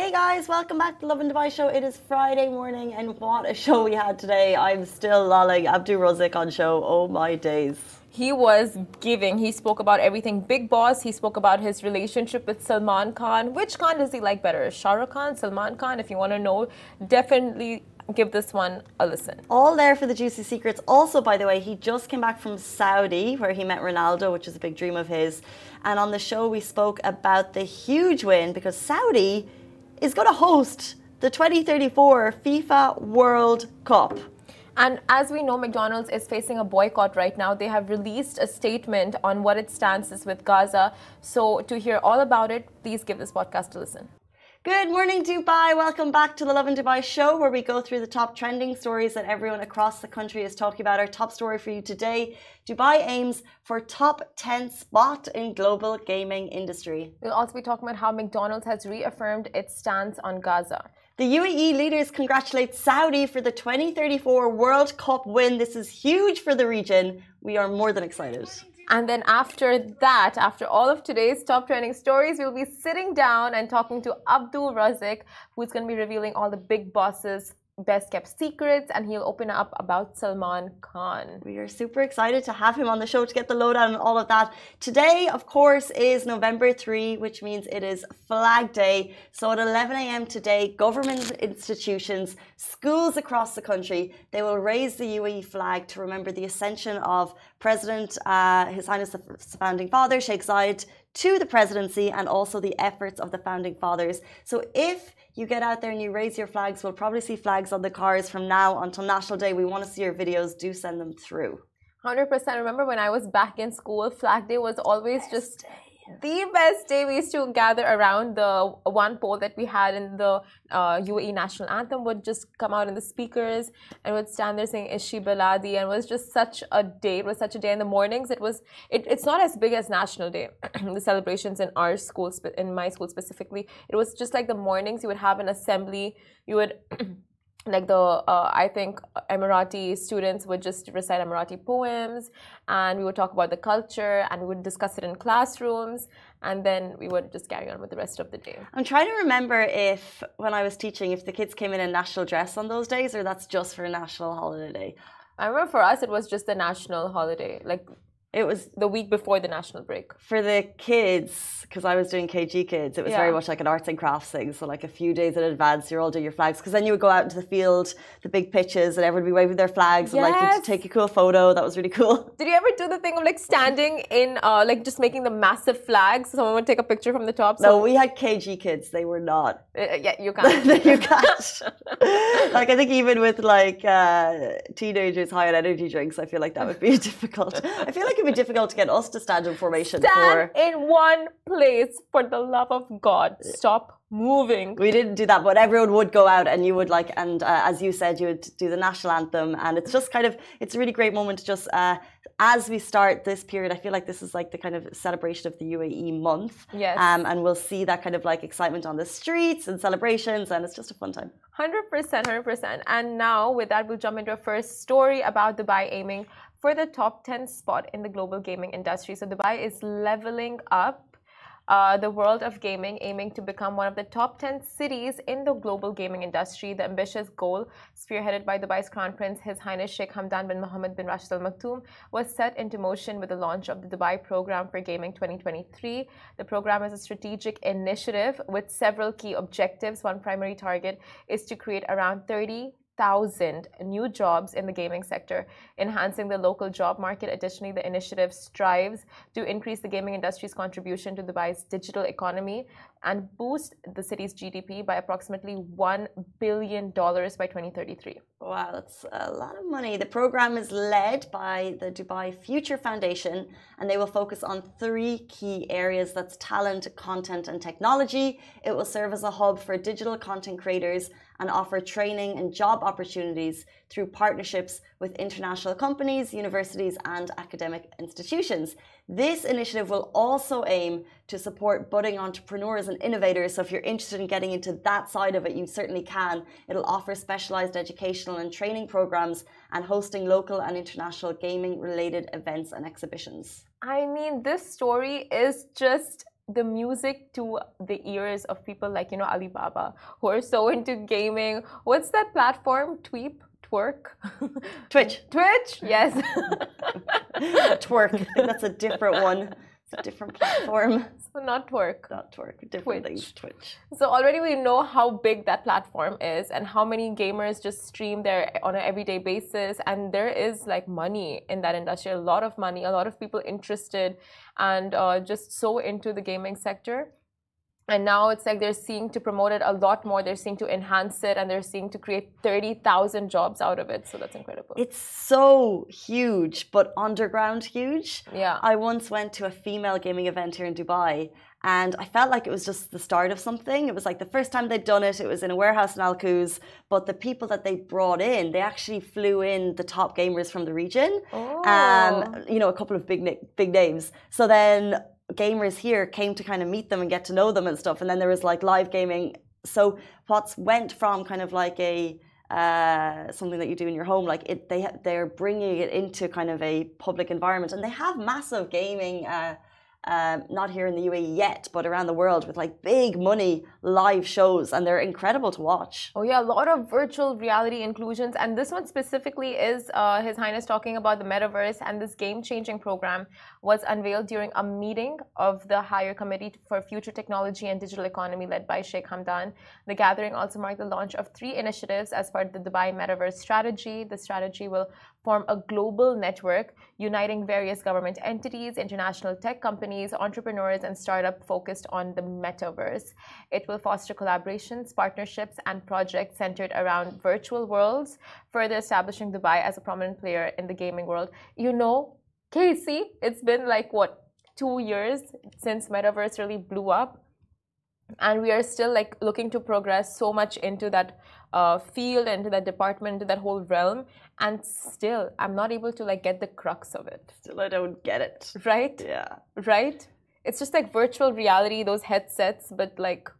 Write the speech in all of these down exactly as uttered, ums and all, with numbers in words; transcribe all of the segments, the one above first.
Hey guys, welcome back to the Love in Dubai show. It is Friday morning and what a show we had today. I'm still lolling. Abdu Rozik on show. Oh my days. He was giving. He spoke about everything. Bigg Boss, he spoke about his relationship with Salman Khan. Which Khan does he like better? Shah Rukh Khan, Salman Khan? If you want to know, definitely give this one a listen. All there for the juicy secrets. Also, by the way, he just came back from Saudi where he met Ronaldo, which is a big dream of his. And on the show, we spoke about the huge win because Saudi is going to host the twenty thirty-four FIFA World Cup. And as we know, McDonald's is facing a boycott right now. They have released a statement on what its stance is with Gaza. So to hear all about it, please give this podcast a listen. Good morning, Dubai. Welcome back to the Love in Dubai show, where we go through the top trending stories that everyone across the country is talking about. Our top story for you today, Dubai aims for top ten spot in global gaming industry. We'll also be talking about how McDonald's has reaffirmed its stance on Gaza. The U A E leaders congratulate Saudi for the twenty thirty-four World Cup win. This is huge for the region. We are more than excited. And then after that, after all of today's top trending stories, we'll be sitting down and talking to Abdu Rozik, who's going to be revealing all the Bigg Boss's best kept secrets, and he'll open up about Salman Khan. We are super excited to have him on the show to get the lowdown and all of that. Today, of course, is November third, which means it is Flag Day. So at eleven a m today, government institutions, schools across the country, they will raise the U A E flag to remember the ascension of President, uh, His Highness the Founding Father, Sheikh Zayed, to the presidency, and also the efforts of the Founding Fathers. So if you get out there and you raise your flags, we'll probably see flags on the cars from now until National Day. We want to see your videos. Do send them through. one hundred percent. Remember when I was back in school, Flag Day was always best just day. The best day. We used to gather around the one pole that we had in the uh, U A E National Anthem would just come out in the speakers and would stand there saying Ishi Baladi, and it was just such a day. It was such a day in the mornings. It was. It, it's not as big as National Day, the celebrations in our school, in my school specifically. It was just like the mornings you would have an assembly. You would... Like the, uh, I think Emirati students would just recite Emirati poems, and we would talk about the culture, and we would discuss it in classrooms, and then we would just carry on with the rest of the day. I'm trying to remember if, when I was teaching, if the kids came in in national dress on those days, or that's just for a national holiday. I remember for us, it was just the national holiday. Like, it was the week before the national break. For the kids, because I was doing K G kids, it was yeah. very much like an arts and crafts thing. So like a few days in advance, you're all doing your flags. Because then you would go out into the field, the big pitches, and everyone would be waving their flags. Yes. And like, you'd take a cool photo. That was really cool. Did you ever do the thing of like standing in, uh, like just making the massive flags? Someone would take a picture from the top. So no, we had K G kids. They were not. Uh, yeah, you can't. You can't. Like I think even with like uh, teenagers, high on energy drinks, I feel like that would be difficult. I feel like it would be difficult to get us to stand in formation. Stand for... in one place, for the love of God. Stop moving. We didn't do that, but everyone would go out, and you would like, and uh, as you said, you would do the national anthem, and it's just kind of, it's a really great moment to just, uh, as we start this period, I feel like this is like the kind of celebration of the U A E month. Yes. Um, and we'll see that kind of like excitement on the streets and celebrations, and it's just a fun time. one hundred percent, one hundred percent. And now with that, we'll jump into our first story about Dubai aiming for the top ten spot in the global gaming industry. So Dubai is leveling up uh, the world of gaming, aiming to become one of the top ten cities in the global gaming industry. The ambitious goal, spearheaded by Dubai's Crown Prince, His Highness Sheikh Hamdan bin Mohammed bin Rashid Al Maktoum, was set into motion with the launch of the Dubai Programme for Gaming twenty twenty-three. The programme is a strategic initiative with several key objectives. One primary target is to create around thirty thousand new jobs in the gaming sector, enhancing the local job market. Additionally, the initiative strives to increase the gaming industry's contribution to Dubai's digital economy and boost the city's G D P by approximately one billion dollars by twenty thirty-three. Wow, that's a lot of money. The program is led by the Dubai Future Foundation, and they will focus on three key areas. That's talent, content, and technology. It will serve as a hub for digital content creators and offer training and job opportunities through partnerships with international companies, universities, and academic institutions. This initiative will also aim to support budding entrepreneurs and innovators. So if you're interested in getting into that side of it, you certainly can. It'll offer specialized educational and training programs and hosting local and international gaming-related events and exhibitions. I mean, this story is just the music to the ears of people like, you know, Alibaba, who are so into gaming. What's that platform? Tweep? Twerk? Twitch. Twitch? Yes. Twerk. That's a different one. It's a different platform. So not twerk. Not twerk. Different Twitch. Things. Twitch. So already we know how big that platform is and how many gamers just stream there on an everyday basis. And there is like money in that industry, a lot of money, a lot of people interested and uh, just so into the gaming sector. And now it's like they're seeing to promote it a lot more. They're seeing to enhance it and they're seeing to create thirty thousand jobs out of it. So that's incredible. It's so huge, but underground huge. Yeah. I once went to a female gaming event here in Dubai and I felt like it was just the start of something. It was like the first time they'd done it. It was in a warehouse in Al Quds. But the people that they brought in, they actually flew in the top gamers from the region. Oh. Um, you know, a couple of big, big names. So then gamers here came to kind of meet them and get to know them and stuff, and then there was like live gaming. So what's went from kind of like a uh, something that you do in your home, like it, they they're bringing it into kind of a public environment, and they have massive gaming. Uh, um, not here in the U A E yet, but around the world with like big money live shows, and they're incredible to watch. Oh yeah, a lot of virtual reality inclusions, and this one specifically is uh, His Highness talking about the metaverse, and this game-changing program was unveiled during a meeting of the Higher Committee for Future Technology and Digital Economy led by Sheikh Hamdan. The gathering also marked the launch of three initiatives as part of the Dubai Metaverse strategy. The strategy will form a global network uniting various government entities, international tech companies, entrepreneurs, and startups focused on the metaverse. It will foster collaborations, partnerships, and projects centered around virtual worlds, further establishing Dubai as a prominent player in the gaming world. You know, Casey, it's been like, what, two years since Metaverse really blew up, and we are still like looking to progress so much into that uh, field, into that department, into that whole realm, and still I'm not able to like get the crux of it. Still I don't get it. Right? Yeah. Right? It's just like virtual reality, those headsets, but like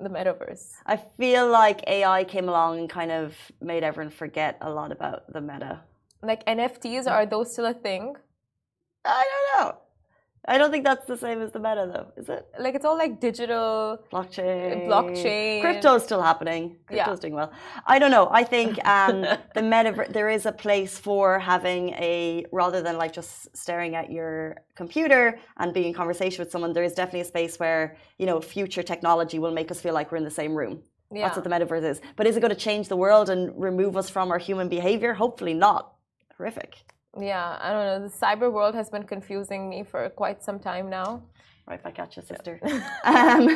the metaverse. I feel like A I came along and kind of made everyone forget a lot about the meta. Like N F Ts, are those still a thing? I don't know. I don't think that's the same as the meta, though, is it? Like, it's all like digital. Blockchain. Blockchain. Crypto's still happening. Crypto's yeah. doing well. I don't know. I think um, the meta, there is a place for having a, rather than like just staring at your computer and being in conversation with someone, there is definitely a space where, you know, future technology will make us feel like we're in the same room. Yeah. That's what the metaverse is. But is it going to change the world and remove us from our human behavior? Hopefully not. Horrific. Yeah, I don't know. The cyber world has been confusing me for quite some time now. Right, if I catch your sister. um,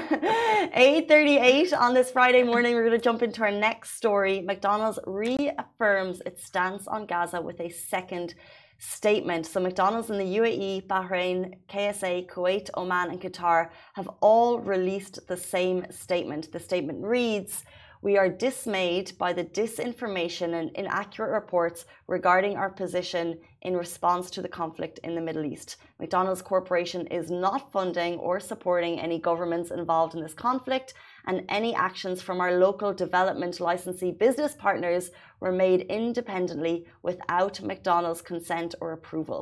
eight thirty-eight on this Friday morning, we're going to jump into our next story. McDonald's reaffirms its stance on Gaza with a second statement. So McDonald's in the U A E, Bahrain, K S A, Kuwait, Oman and Qatar have all released the same statement. The statement reads: "We are dismayed by the disinformation and inaccurate reports regarding our position in response to the conflict in the Middle East. McDonald's Corporation is not funding or supporting any governments involved in this conflict, and any actions from our local development licensee business partners were made independently without McDonald's consent or approval."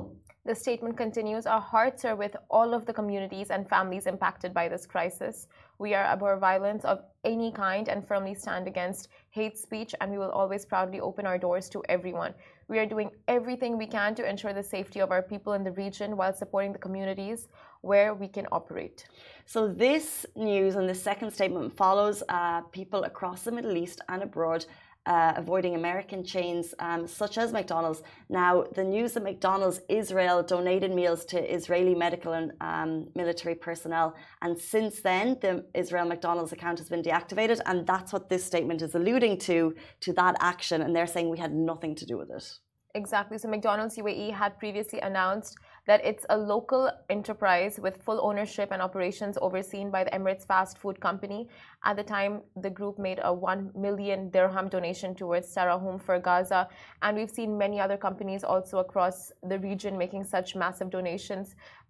The statement continues, "Our hearts are with all of the communities and families impacted by this crisis. We are abhor violence of any kind and firmly stand against hate speech, and we will always proudly open our doors to everyone. We are doing everything we can to ensure the safety of our people in the region while supporting the communities where we can operate." So this news and this second statement follows uh, people across the Middle East and abroad Uh, avoiding American chains um, such as McDonald's. Now, the news that McDonald's Israel donated meals to Israeli medical and um, military personnel, and since then the Israel McDonald's account has been deactivated, and that's what this statement is alluding to, to that action, and they're saying we had nothing to do with it. Exactly. So McDonald's U A E had previously announced that it's a local enterprise with full ownership and operations overseen by the Emirates Fast Food Company. At the time, the group made a one million dirham donation towards Tarahum for Gaza. And we've seen many other companies also across the region making such massive donations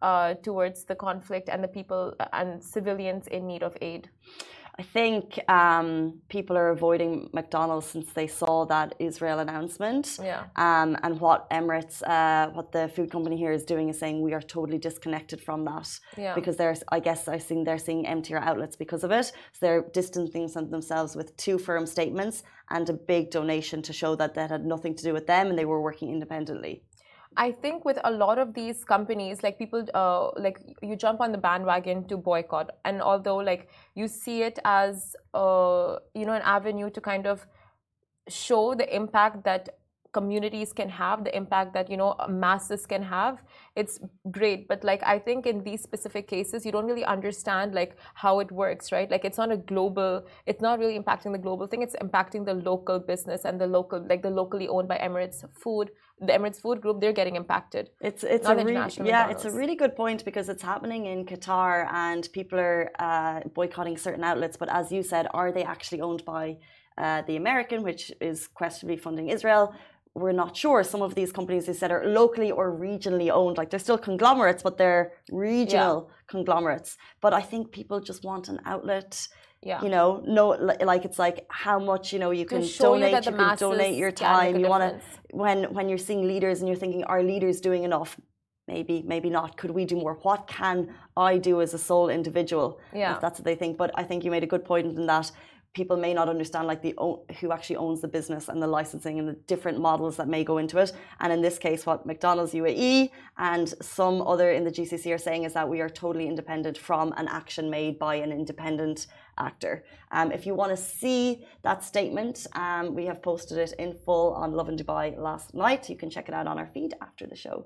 uh, towards the conflict and the people and civilians in need of aid. I think um, people are avoiding McDonald's since they saw that Israel announcement. Yeah. Um, and what Emirates, uh, what the food company here is doing is saying we are totally disconnected from that. Yeah. Because there's, I guess I think they're seeing emptier outlets because of it. So they're distancing themselves with two firm statements and a big donation to show that that had nothing to do with them and they were working independently. I think with a lot of these companies, like people, uh, like you jump on the bandwagon to boycott, and although like you see it as uh, you know, an avenue to kind of show the impact that communities can have, the impact that, you know, masses can have, it's great. But like I think in these specific cases, you don't really understand like how it works, right? Like it's not a global, it's not really impacting the global thing. It's impacting the local business and the local, like the locally owned by Emirates Food. The Emirates Food Group, they're getting impacted. It's it's Not a really, yeah, McDonald's. It's a really good point because it's happening in Qatar and people are uh, boycotting certain outlets. But as you said, are they actually owned by uh, the American, which is questionably funding Israel? We're not sure. Some of these companies, they said, are locally or regionally owned. Like they're still conglomerates, but they're regional yeah. conglomerates. But I think people just want an outlet. Yeah. You know, no, like it's like how much, you know, you can donate, you, you can donate your time. You want to, when when you're seeing leaders and you're thinking, are leaders doing enough? Maybe, maybe not. Could we do more? What can I do as a sole individual? Yeah. If that's what they think. But I think you made a good point in that people may not understand like the who actually owns the business and the licensing and the different models that may go into it. And in this case, what McDonald's U A E and some other in the G C C are saying is that we are totally independent from an action made by an independent actor. Um, if you want to see that statement, um, we have posted it in full on Love in Dubai last night. You can check it out on our feed after the show.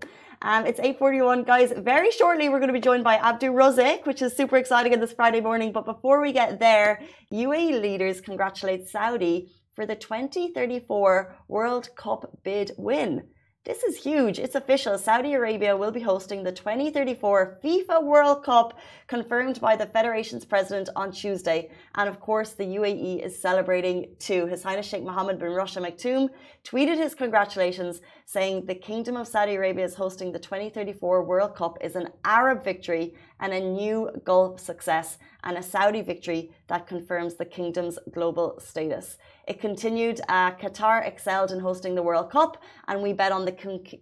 Um, it's eight forty-one, guys. Very shortly, we're going to be joined by Abdu Rozik, which is super exciting on this Friday morning. But before we get there, U A E leaders congratulate Saudi for the twenty thirty-four World Cup bid win. This is huge. It's official. Saudi Arabia will be hosting the twenty thirty-four FIFA World Cup, confirmed by the federation's president on Tuesday. And of course, the U A E is celebrating too. His Highness Sheikh Mohammed bin Rashid Al Maktoum tweeted his congratulations, saying the Kingdom of Saudi Arabia is hosting the twenty thirty-four World Cup is an Arab victory and a new Gulf success, and a Saudi victory that confirms the kingdom's global status. It continued, uh, Qatar excelled in hosting the World Cup, and we bet on the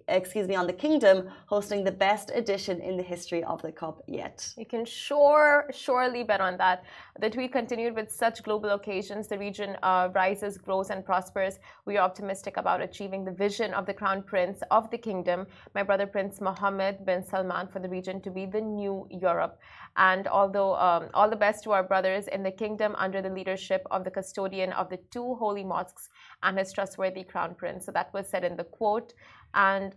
excuse me on the kingdom hosting the best edition in the history of the cup yet. You can sure surely bet on that. The tweet continued with such global occasions, the region uh, rises, grows, and prospers. We are optimistic about achieving the vision of the Crown Prince of the Kingdom, my brother Prince Mohammed bin Salman, for the region to be the new Europe. And although um, all the best to our brothers in the kingdom under the leadership of the custodian of the two holy mosques and his trustworthy crown prince. So that was said in the quote. And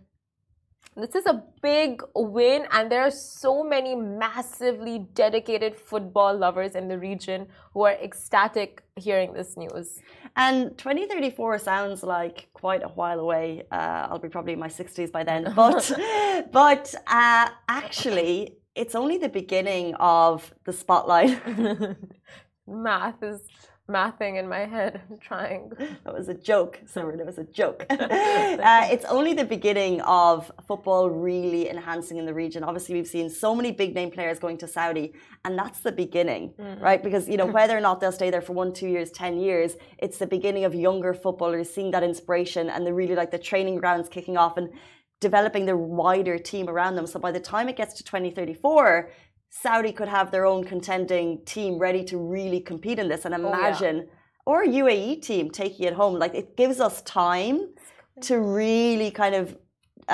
this is a big win, and there are so many massively dedicated football lovers in the region who are ecstatic hearing this news. And twenty thirty-four sounds like quite a while away. Uh, I'll be probably in my sixties by then. But, but uh, actually, it's only the beginning of the spotlight. Math is mathing in my head. I'm trying. That was a joke, Summer. That was a joke. uh, it's only the beginning of football really enhancing in the region. Obviously, we've seen so many big name players going to Saudi, and that's the beginning, mm. right? Because, you know, whether or not they'll stay there for one, two years, ten years, it's the beginning of younger footballers seeing that inspiration and the really like the training grounds kicking off and developing the wider team around them. So by the time it gets to twenty thirty-four, Saudi could have their own contending team ready to really compete in this. And imagine, oh, yeah. or a U A E team taking it home. Like it gives us time to really kind of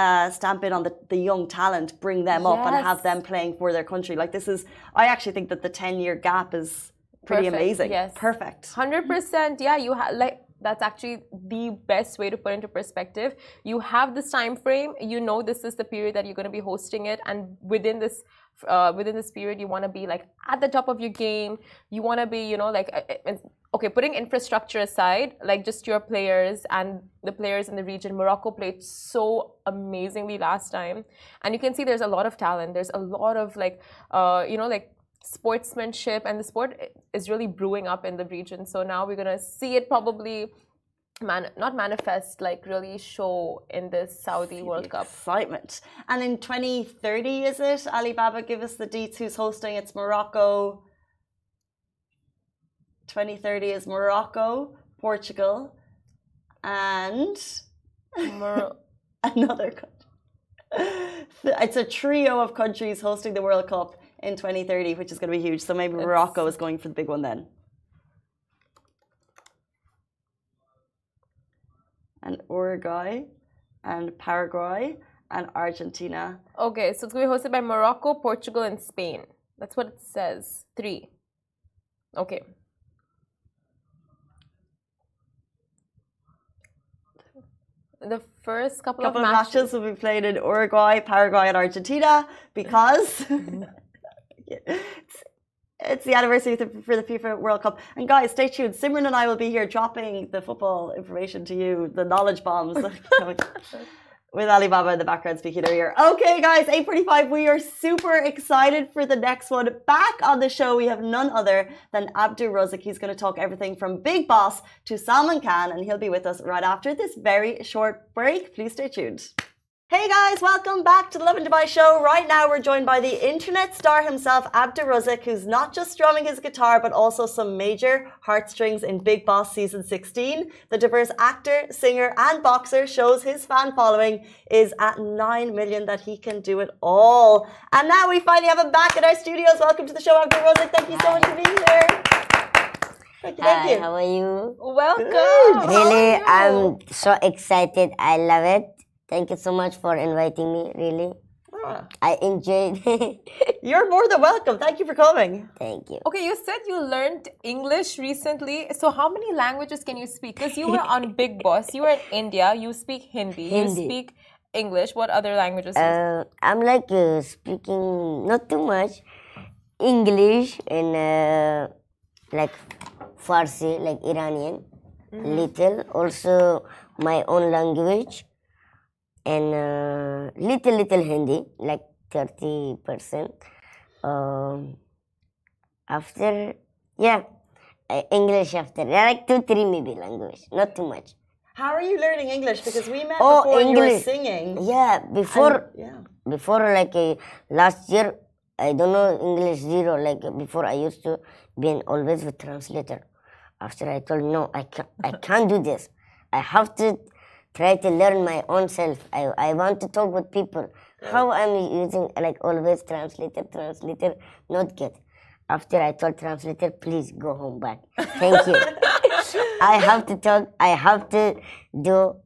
uh, stamp in on the, the young talent, bring them yes. up and have them playing for their country. Like this is, I actually think that the ten year gap is pretty Perfect. amazing. Yes. Perfect. one hundred percent. Yeah, you have like, that's actually the best way to put into perspective. You have this time frame. You know this is the period that you're going to be hosting it. And within this uh, within this period, you want to be like at the top of your game. You want to be, you know, like, okay, putting infrastructure aside, like just your players and the players in the region. Morocco played so amazingly last time. And you can see there's a lot of talent. There's a lot of like, uh, you know, like, sportsmanship, and the sport is really brewing up in the region. So now we're gonna see it probably man not manifest, like really show in this Saudi World Cup. Excitement. And in twenty thirty, is it? Alibaba, give us the deets. Who's hosting? It's Morocco. twenty thirty is Morocco, Portugal, and Mor another country. It's a trio of countries hosting the World Cup in twenty thirty, which is going to be huge. So maybe it's... Morocco is going for the big one then. And Uruguay, and Paraguay, and Argentina. Okay, so it's going to be hosted by Morocco, Portugal, and Spain. That's what it says. Three. Okay. The first couple, couple of, of matches. matches will be played in Uruguay, Paraguay, and Argentina because it's, it's the anniversary for the FIFA World Cup. And guys, stay tuned. Simran and I will be here dropping the football information to you, the knowledge bombs. With Alibaba in the background speaking earlier. Okay, guys, eight forty-five. We are super excited for the next one. Back on the show, we have none other than Abdu Rozik. He's going to talk everything from Bigg Boss to Salman Khan, and he'll be with us right after this very short break. Please stay tuned. Hey guys, welcome back to the Love in Dubai show. Right now we're joined by the internet star himself, Abdu Rozik, who's not just strumming his guitar, but also some major heartstrings in Bigg Boss Season sixteen. The diverse actor, singer and boxer shows his fan following is at nine million that he can do it all. And now we finally have him back in our studios. Welcome to the show, Abdu Rozik. Thank you so much for being here. Thank you, thank Hi, you. How are you? Welcome. Good. Really, you? I'm so excited. I love it. Thank you so much for inviting me, really. Ah. I enjoyed it. You're more than welcome. Thank you for coming. Thank you. Okay, you said you learned English recently. So how many languages can you speak? Because you were on Bigg Boss. You were in India. You speak Hindi. Hindi. You speak English. What other languages? Uh, I'm like uh, speaking not too much English and uh, like Farsi, like Iranian. Mm-hmm. Little. Also my own language. And uh, little, little Hindi, like thirty percent. Um, after, yeah, uh, English after. Like two, three maybe language, not too much. How are you learning English? Because we met oh, before English. You were singing. Yeah, before, and, yeah. before like uh, last year, I don't know English zero. Like before I used to be always with translator. After I told, no, I can't, I can't do this. I have to... Try to learn my own self. I, I want to talk with people. Yeah. How I'm using, like always, translator, translator, not good. After I told translator, please go home back. Thank you. I have to talk, I have to do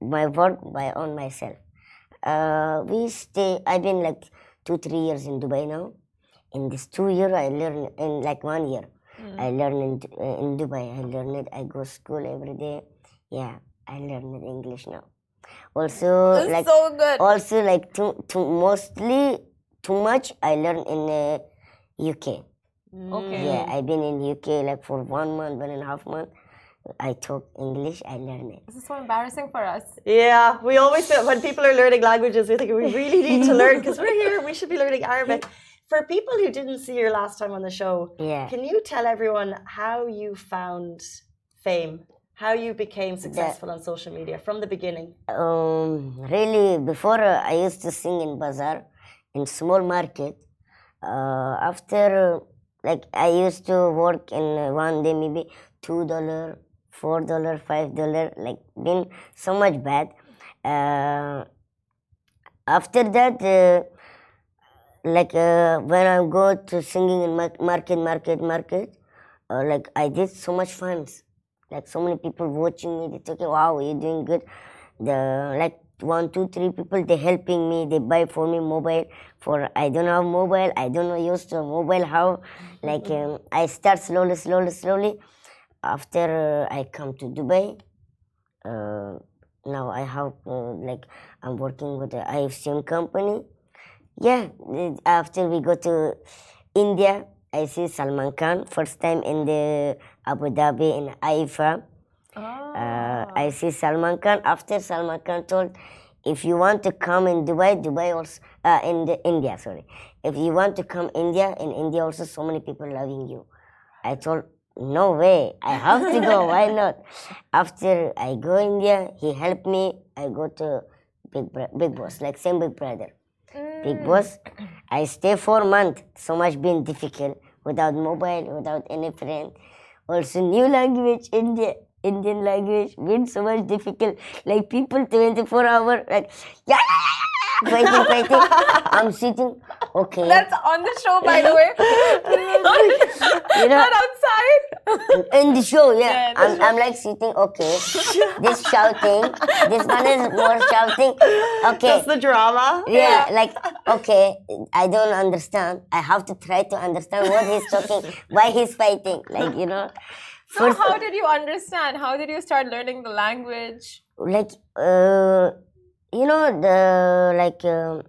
my work by own myself. Uh, we stay, I've been like two, three years in Dubai now. In this two year, I learned, in like one year, mm. I learned in, in Dubai. I learned it, I go school every day, yeah. I learned English now. Also, it's like so good. Also, like too, too mostly too much. I learned in the uh, U K. Okay. Yeah, I've been in U K like for one month, one and a half month. I talk English. I learn it. This is so embarrassing for us. Yeah, we always feel when people are learning languages, we think we really need to learn because we're here. We should be learning Arabic. For people who didn't see your last time on the show, yeah. Can you tell everyone how you found fame? How you became successful that, on social media from the beginning? Um, really, before uh, I used to sing in bazaar, in small market. Uh, after, uh, like I used to work in uh, one day maybe two dollar, four dollar, five dollar. Like been so much bad. Uh, after that, uh, like uh, when I go to singing in market, market, market, uh, like I did so much fans. Like so many people watching me, they took it, wow, you're doing good. The like one, two, three people, they helping me, they buy for me mobile. For I don't have mobile, I don't know used to mobile how. Like um, I start slowly, slowly, slowly. After uh, I come to Dubai, uh, now I have uh, like I'm working with the I F C M company. Yeah, after we go to India. I see Salman Khan first time in the Abu Dhabi in I I F A. Oh. Uh, I see Salman Khan. After Salman Khan told, if you want to come in Dubai, Dubai also uh, in the India. Sorry, if you want to come India in India also, so many people loving you. I told, no way, I have to go. Why not? After I go India, he helped me. I go to Big Big Boss, like same Big Brother. Mm. Big Boss. I stay four months. So much been difficult. Without mobile, without any friend, Also, new language, India, Indian language, been so much difficult. Like people twenty-four hours, like yeah, yeah, yeah, yeah. fighting, fighting. I'm sitting. Okay. That's on the show, by the way. You know, not outside. In the show, yeah. yeah the I'm, show. I'm like sitting. Okay. This shouting. This one is more shouting. Okay. That's the drama. Yeah, yeah. Like okay. I don't understand. I have to try to understand what he's talking. Why he's fighting? Like you know. So first, how did you understand? How did you start learning the language? Like, uh, you know, the like, um,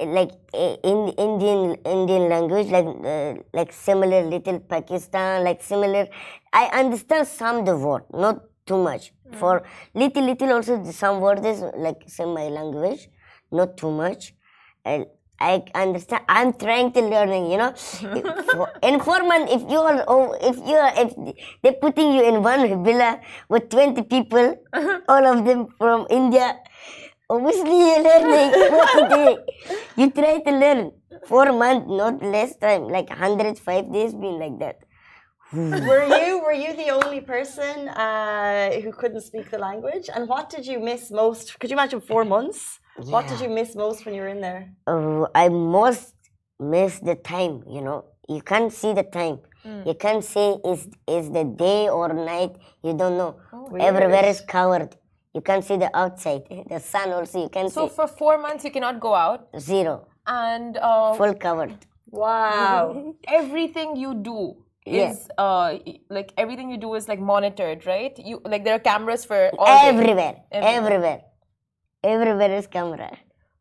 like in Indian Indian language, like uh, like similar little Pakistan, like similar. I understand some the word, not too much. Mm. For little little also some words is like semi language, not too much, and. I understand. I'm trying to learning, you know. In four months, if you are, if you are, if they're putting you in one villa with twenty people, all of them from India, obviously you're learning. What to do? You try to learn four months, not less time, like one hundred five days, been like that. Were you were you the only person uh, who couldn't speak the language? And what did you miss most? Could you imagine four months? Yeah. What did you miss most when you were in there? Uh, I most miss the time, you know. You can't see the time. Mm. You can't say is is the day or night. You don't know. Oh, everywhere is covered. You can't see the outside. The sun also you can't so see. So for four months you cannot go out? Zero. And uh, full covered. Wow. Everything you do. Is yeah. uh like everything you do is like monitored, right? You like there are cameras for all everywhere. Everywhere. Everywhere. Everywhere is camera.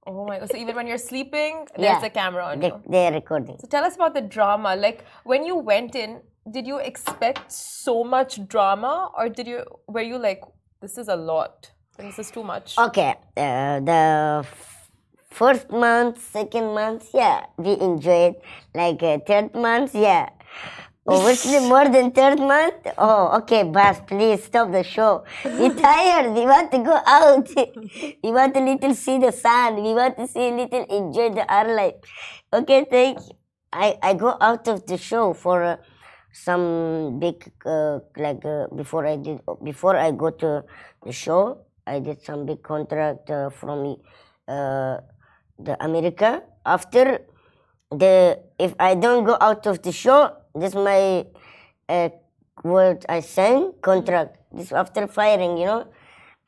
Oh my God. So even when you're sleeping, there's yeah, a camera on they, you. They're recording. So tell us about the drama. Like when you went in, did you expect so much drama or did you, were you like, this is a lot, this is too much? Okay. Uh, the f- first month, second month, yeah, we enjoyed. Like uh, third month, yeah. Obviously, more than third month. Oh, okay, boss, please stop the show. We're tired. We want to go out. We want to little see the sun. We want to see little enjoy the our life. Okay, thank you. I, I go out of the show for uh, some big uh, like uh, before I did before I go to the show. I did some big contract uh, from uh, the America. After the if I don't go out of the show. This my uh, word I sang contract. This after firing, you know,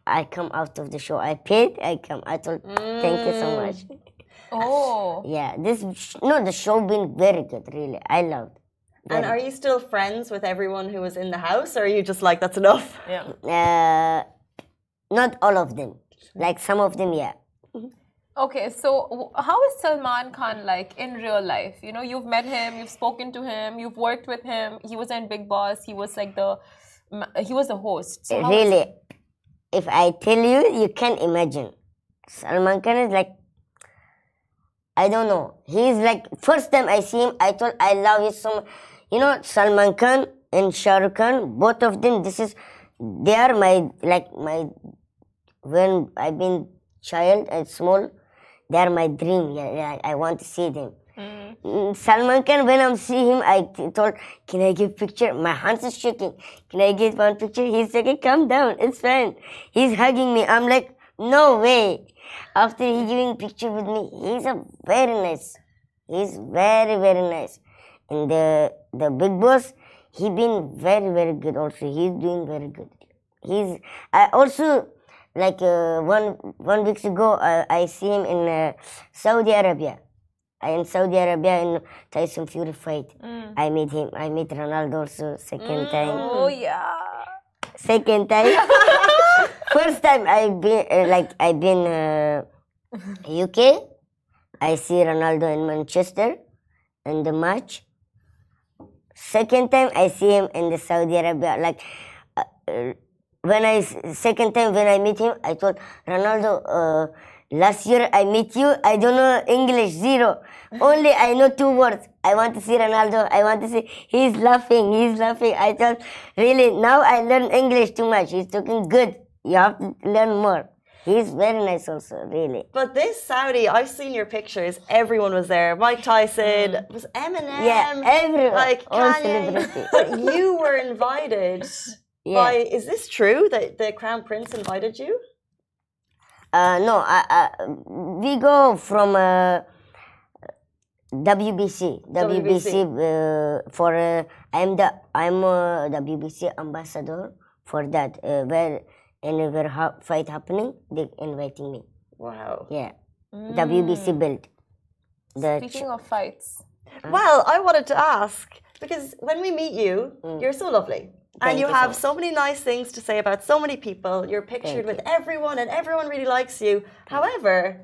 I come out of the show. I paid. I come. I told mm. thank you so much. Oh. Yeah. This no. The show been very good. Really, I loved. Very and are you still friends with everyone who was in the house, or are you just like that's enough? Yeah. Uh, not all of them. Like some of them, yeah. Okay, so how is Salman Khan like in real life? You know, you've met him, you've spoken to him, you've worked with him. He was in Bigg Boss. He was like the, he was the host. So really, is... if I tell you, you can't imagine. Salman Khan is like, I don't know. He's like, first time I see him, I thought I love you so much. You know, Salman Khan and Shah Rukh Khan, both of them, this is, they are my, like my, when I've been child and small, they are my dream. Yeah, yeah, I want to see them. Mm-hmm. Salman Khan, when I see him, I t- told, can I give picture? My hands is shaking. Can I get one picture? He's like, calm down. It's fine. He's hugging me. I'm like, no way. After he giving picture with me, he's a very nice. He's very, very nice. And the, the big boss, he been very, very good also. He's doing very good. He's I also... Like uh, one one week ago, uh, I see him in uh, Saudi Arabia. I in Saudi Arabia in Tyson Fury fight. Mm. I met him. I met Ronaldo also second mm. time. Oh yeah. Second time. First time I been uh, like I been uh, U K. I see Ronaldo in Manchester, in the match. Second time I see him in the Saudi Arabia like. Uh, uh, When I second time when I meet him, I told Ronaldo, uh, last year I meet you, I don't know English, zero. Only I know two words. I want to see Ronaldo. I want to see. He's laughing. He's laughing. I thought, really, now I learn English too much. He's talking good. You have to learn more. He's very nice also, really. But this Saudi, I've seen your pictures. Everyone was there. Mike Tyson, was Eminem. Yeah, everyone. Like Kanye. But you were invited yeah. by... Is this true that the Crown Prince invited you? Uh, no, I, I, we go from uh, W B C. W B C, W B C uh, for... Uh, I'm the I'm a W B C ambassador for that. Uh, where... Anywhere ha- fight happening, they inviting me. Wow. Yeah. Mm. W B C build. The Speaking ch- of fights. Uh, well, I wanted to ask, because when we meet you, mm. you're so lovely. Thank and you, you have so much. many nice things to say about so many people. You're pictured Thank with you. everyone and everyone really likes you. However,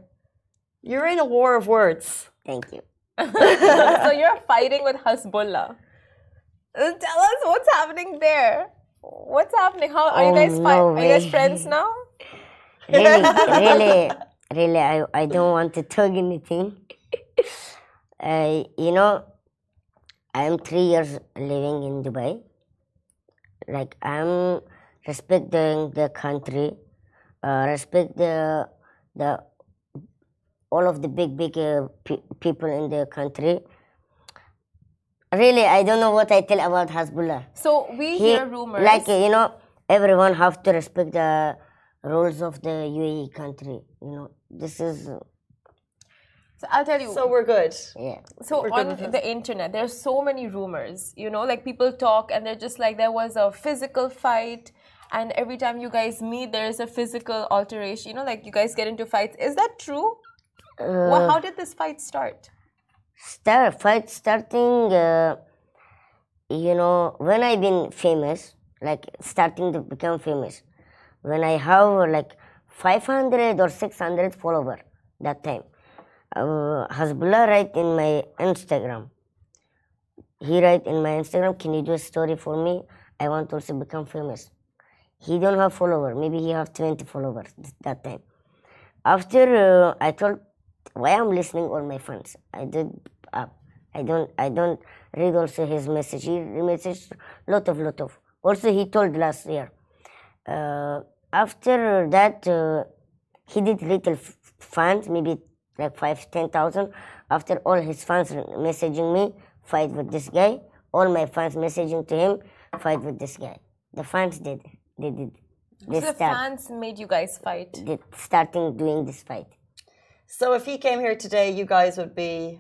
you're in a war of words. Thank you. So you're fighting with Hasbulla. Tell us what's happening there. What's happening? How are oh, you guys? Fi- no are you guys friends now? Really, really, really. I, I don't want to talk anything. Uh, you know, I'm three years living in Dubai. Like I'm respecting the country, uh, respect the the all of the big big uh, pe- people in the country. Really, I don't know what I tell about Hasbulla. So we he, hear rumors. Like, you know, everyone have to respect the rules of the U A E country. You know, this is... So I'll tell you. So we're good. Yeah. So we're on the internet, there's so many rumors. You know, like people talk and they're just like, there was a physical fight. And every time you guys meet, there is a physical alteration. You know, like you guys get into fights. Is that true? Uh, well, how did this fight start? Start fight starting, uh, you know, when I been famous, like starting to become famous, when I have like five hundred or six hundred followers that time, uh, Hasbulla write in my Instagram. He write in my Instagram, can you do a story for me? I want to also become famous. He don't have followers, maybe he have twenty followers that time. After uh, I told, why I'm listening all my fans? I did up. I don't. I don't read also his message. He messaged lot of lot of. Also he told last year. Uh, after that, uh, he did little f- fans, maybe like five, ten thousand. After all his fans messaging me, fight with this guy. All my fans messaging to him, fight with this guy. The fans did. They did. They so start, the fans made you guys fight. Did starting doing this fight. So if he came here today, you guys would be...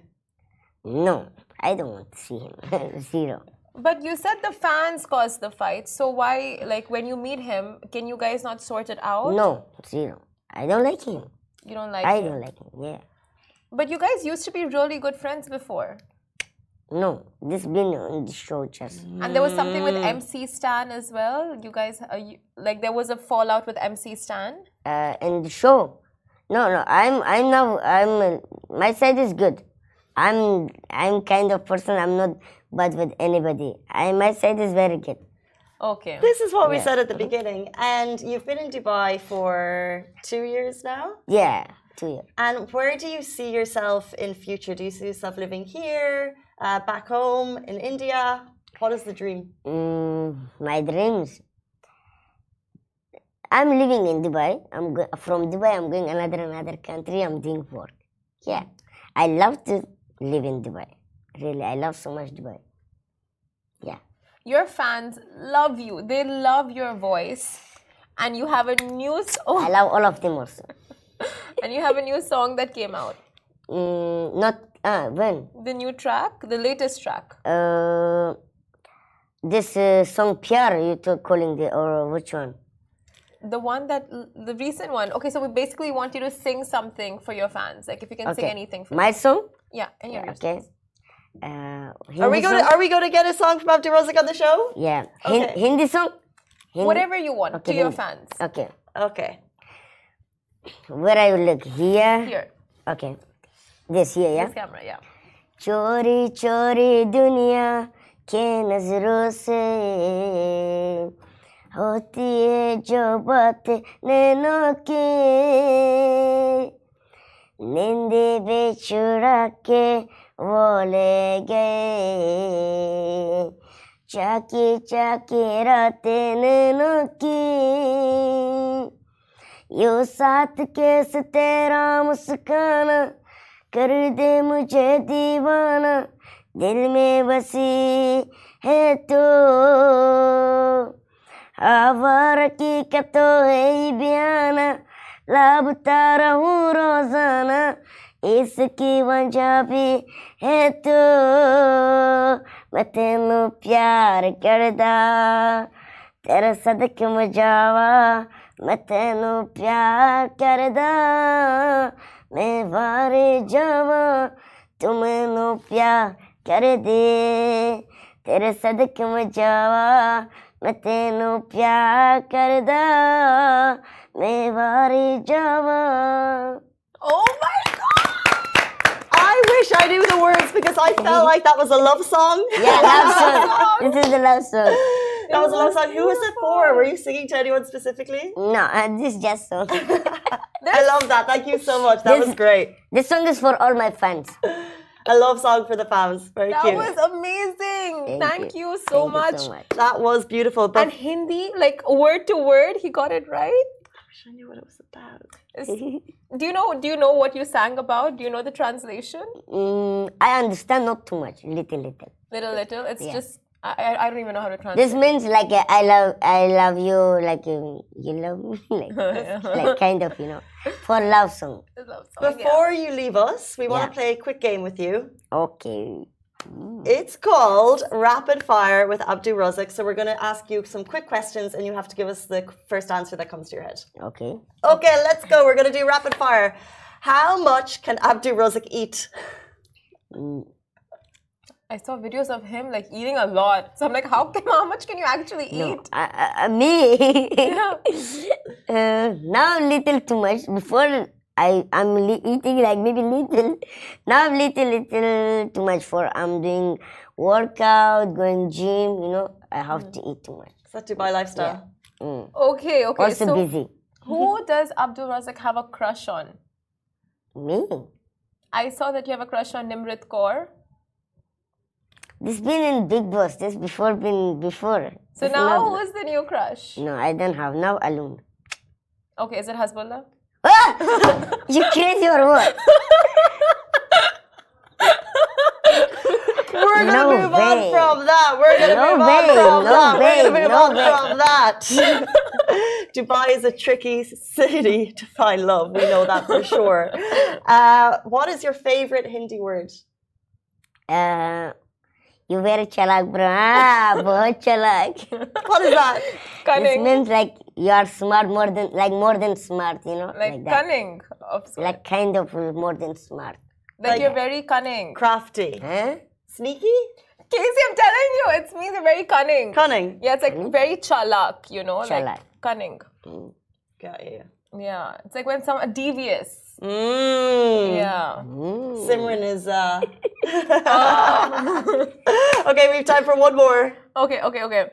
No, I don't want to see him. Zero. But you said the fans caused the fight. So why, like, when you meet him, can you guys not sort it out? No, zero. I don't like him. You don't like I him? I don't like him, yeah. But you guys used to be really good friends before. No, this been on the show just... Mm. And there was something with M C Stan as well? You guys, are you, like, there was a fallout with M C Stan? Uh, in the show. No, no, I'm, I'm now, I'm, my side is good. I'm, I'm kind of person, I'm not bad with anybody. I, my side is very good. Okay. This is what yeah. we said at the beginning. And you've been in Dubai for two years now? Yeah, two years. And where do you see yourself in future? Do you see yourself living here, uh, back home, in India? What is the dream? Mm, my dreams. I'm living in Dubai. I'm go- from Dubai. I'm going another another country. I'm doing work. Yeah, I love to live in Dubai. Really, I love so much Dubai. Yeah. Your fans love you. They love your voice, and you have a new. song. I love all of them also. And you have a new song that came out. Mm, not uh, when the new track, the latest track. Uh, this uh, song Pierre, you took calling the or which one? The one that, the recent one. Okay, so we basically want you to sing something for your fans. Like, if you can okay. sing anything for my them. song? Yeah, any yeah, of your okay. songs. Uh, are, we going to, are we going to get a song from Abdu Rozik on the show? Yeah. Okay. Hindi song? Hindi. Whatever you want okay, to Hindi. your fans. Okay. Okay. Where I look? Here? Here. Okay. This here, yeah? This camera, yeah. Chori chori dunia ke nazron se होती है जो बातें नैनों की नींदे पे चुरा के वो ले गए चाकी चाकी रातें नैनों की यूं साथ केस तेरा मुस्काना कर दे मुझे दीवाना दिल में बसी है तो आवारा की कतो है बयाना लाभता रहूं रोजाना इसकी वजह भी है तो मैं तेनू प्यार करदा तेरा सदक मजावा मैं तेनू प्यार करदा मैं वारे जावा तू मैनू प्यार कर दे तेरे सदक मजावा मैं तेनू प्यार करदा मैं वारे जावा. Oh my God! I wish I knew the words because I felt like that was a love song. Yeah, love song. This is a love song. That was a love song. Who was it for? Were you singing to anyone specifically? No, uh, this is just song. I love that. Thank you so much. That this, was great. This song is for all my fans. A love song for the fans. Very that cute. That was amazing. Thank, Thank you, you so, Thank much. You so much. That was beautiful. But and Hindi, like word to word, he got it right. I wish I knew what it was about. do you know? Do you know what you sang about? Do you know the translation? Mm, I understand not too much. Little, little. Little, little. It's yeah. just. I, I don't even know how to translate. This means like uh, I love I love you like you, you love me like, like kind of you know for love song. Love song Before yeah. you leave us, we yeah. want to play a quick game with you. Okay. Mm. It's called Rapid Fire with Abdu Rozik. So we're going to ask you some quick questions, and you have to give us the first answer that comes to your head. Okay. Okay, let's go. We're going to do Rapid Fire. How much can Abdu Rozik eat? Mm. I saw videos of him like eating a lot, so I'm like, how can, how much can you actually eat? No, I, I, me, yeah. uh, now little too much. Before I, I'm li- eating like maybe little. Now I'm little, little too much. For I'm doing workout, going gym. You know, I have mm. to eat too much. Such a Dubai lifestyle. Yeah. Mm. Okay, okay. Also so busy. Who does Abdu Rozik have a crush on? Me. I saw that you have a crush on Nimrit Kaur. This been in Bigg Boss. This before been before. So it's now who is the new crush? No, I don't have now alone. Okay, is it Hasbulla? Ah! You crazy or what? We're gonna no move way. on from that. We're gonna no move way. on from no that. Way. We're gonna move no on way. from that. Dubai is a tricky city to find love. We know that for sure. Uh, what is your favorite Hindi word? Uh. You very chalak, bro. Ah, bahut chalak. What is that? Cunning. This means like you are smart more than like more than smart, you know. Like, like cunning of smart. Like kind of more than smart. Like, like you're that. very cunning. Crafty. Huh? Sneaky? Casey, I'm telling you, it means you're very cunning. Cunning. Yeah, it's like mm. very chalak, you know, chalak. like cunning. Mm. Yeah, yeah. Yeah, it's like when some devious. Mm. Yeah. Mm. Simran is uh... oh. Okay, we have time for one more. Okay, okay, okay.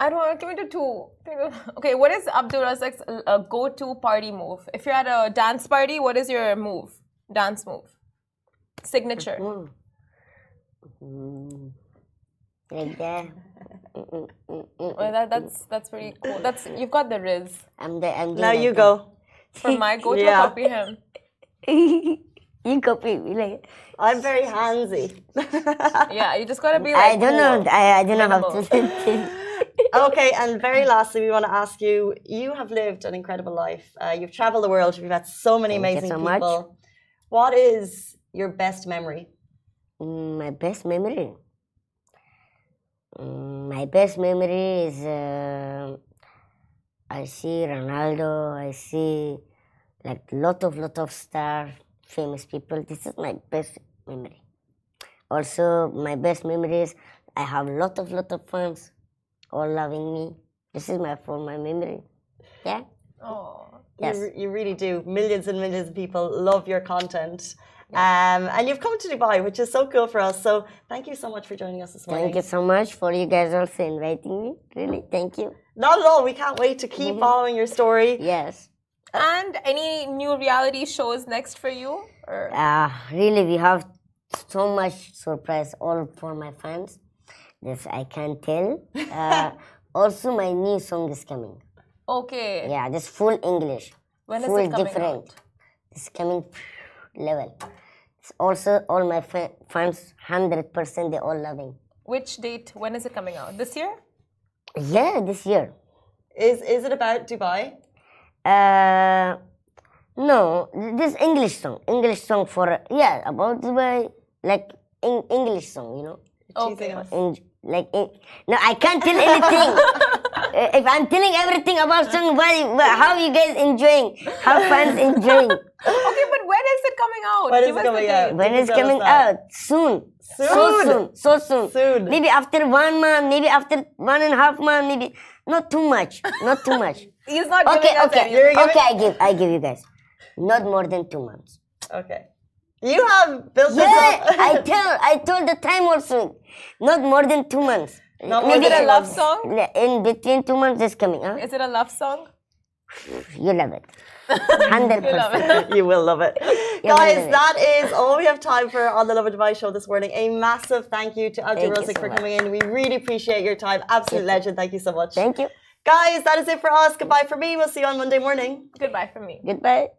I don't want to give it to two. Okay, what is Abdu Rozik's uh, go-to party move? If you're at a dance party, what is your move? Dance move. Signature. Mm. Mm. Like that. Mm, mm, mm, well, that, that's that's pretty cool. That's you've got the riz. I'm the. I'm the now you go. For my go-to, yeah. copy him. You copy me, like I'm very handsy. Yeah, you just gotta be like. I don't know. I, I don't know how to say things. Okay, and very lastly, we want to ask you. You have lived an incredible life. Uh, you've traveled the world. You've met so many Thank amazing so people. Much. What is your best memory? My best memory. My best memory is. Uh, I see Ronaldo, I see like lot of lot of star famous people. This is my best memory. Also, my best memory is I have lot of lot of fans all loving me. This is my for my memory. Yeah. Oh, yes. You, you really do. Millions and millions of people love your content. Um, and you've come to Dubai, which is so cool for us. So thank you so much for joining us this morning. Thank you so much for you guys also inviting me. Really, thank you. Not at all. We can't wait to keep mm-hmm. following your story. Yes. And any new reality shows next for you? Or? Uh, really, we have so much surprise all for my fans. This I can't tell. Uh, also, my new song is coming. Okay. Yeah, this full English. When full is it coming different. Out? It's coming level. It's also all my friends, one hundred percent they all loving. Which date? When is it coming out? This year? Yeah, this year. Is is it about Dubai? Uh, no, this English song, English song for yeah about Dubai, like in English song, you know. Okay. In, like in, no, I can't tell anything. If I'm telling everything about song, how you guys enjoying? How fans enjoying? Okay, but when is it coming out? When is it coming out? When is coming out? Soon. Soon. So soon. So soon. Soon. Maybe after one month. Maybe after one and a half month. Maybe not too much. Not too much. He's not okay, giving okay. You're giving okay. I give. I give you guys. Not more than two months. Okay. You have built yeah, this up. I tell. I told the time also. Not more than two months. Not maybe is it a love song? In between two months is coming. Huh? Is it a love song? You love it. one hundred percent. You love it. You will love it. Guys, that is all we have time for on the Love in Dubai show this morning. A massive thank you to Abdu Rozik for coming in. We really appreciate your time. Absolute legend. Thank you so much. Thank you. Guys, that is it for us. Goodbye for me. We'll see you on Monday morning. Goodbye for me. Goodbye.